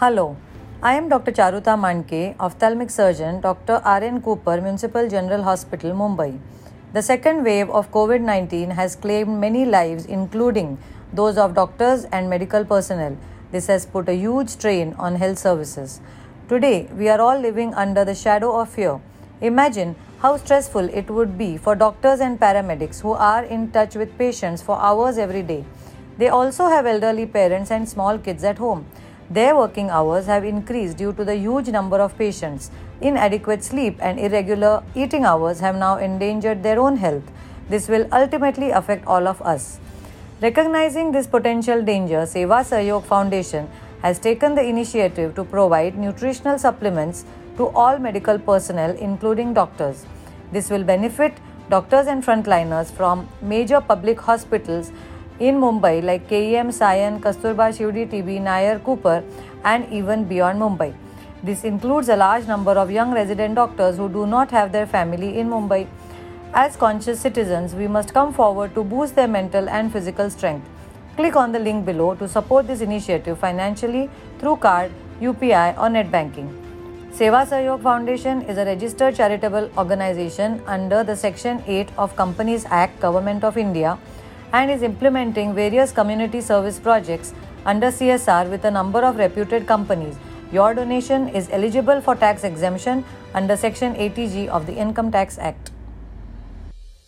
Hello, I am Dr. Charuta Mandke, ophthalmic surgeon, Dr. R N Cooper Municipal General Hospital, Mumbai. The second wave of COVID-19 has claimed many lives, including those of doctors and medical personnel. This has put a huge strain on health services. Today, we are all living under the shadow of fear. Imagine how stressful it would be for doctors and paramedics who are in touch with patients for hours every day. They also have elderly parents and small kids at home. Their working hours have increased due to the huge number of patients. Inadequate sleep and irregular eating hours have now endangered their own health. This will ultimately affect all of us. Recognizing this potential danger, Seva Sahyog Foundation has taken the initiative to provide nutritional supplements to all medical personnel, including doctors. This will benefit doctors and frontliners from major public hospitals in Mumbai like KEM, Sayan, Kasturba, Shivdi, TBI, Nayar, Cooper and even beyond Mumbai. This includes a large number of young resident doctors who do not have their family in Mumbai. As conscious citizens, we must come forward to boost their mental and physical strength. Click on the link below to support this initiative financially through card, UPI or net banking. Seva Sahyog Foundation is a registered charitable organization under the Section 8 of Companies Act, Government of India, and is implementing various community service projects under CSR with a number of reputed companies. Your donation is eligible for tax exemption under Section 80G of the Income Tax Act.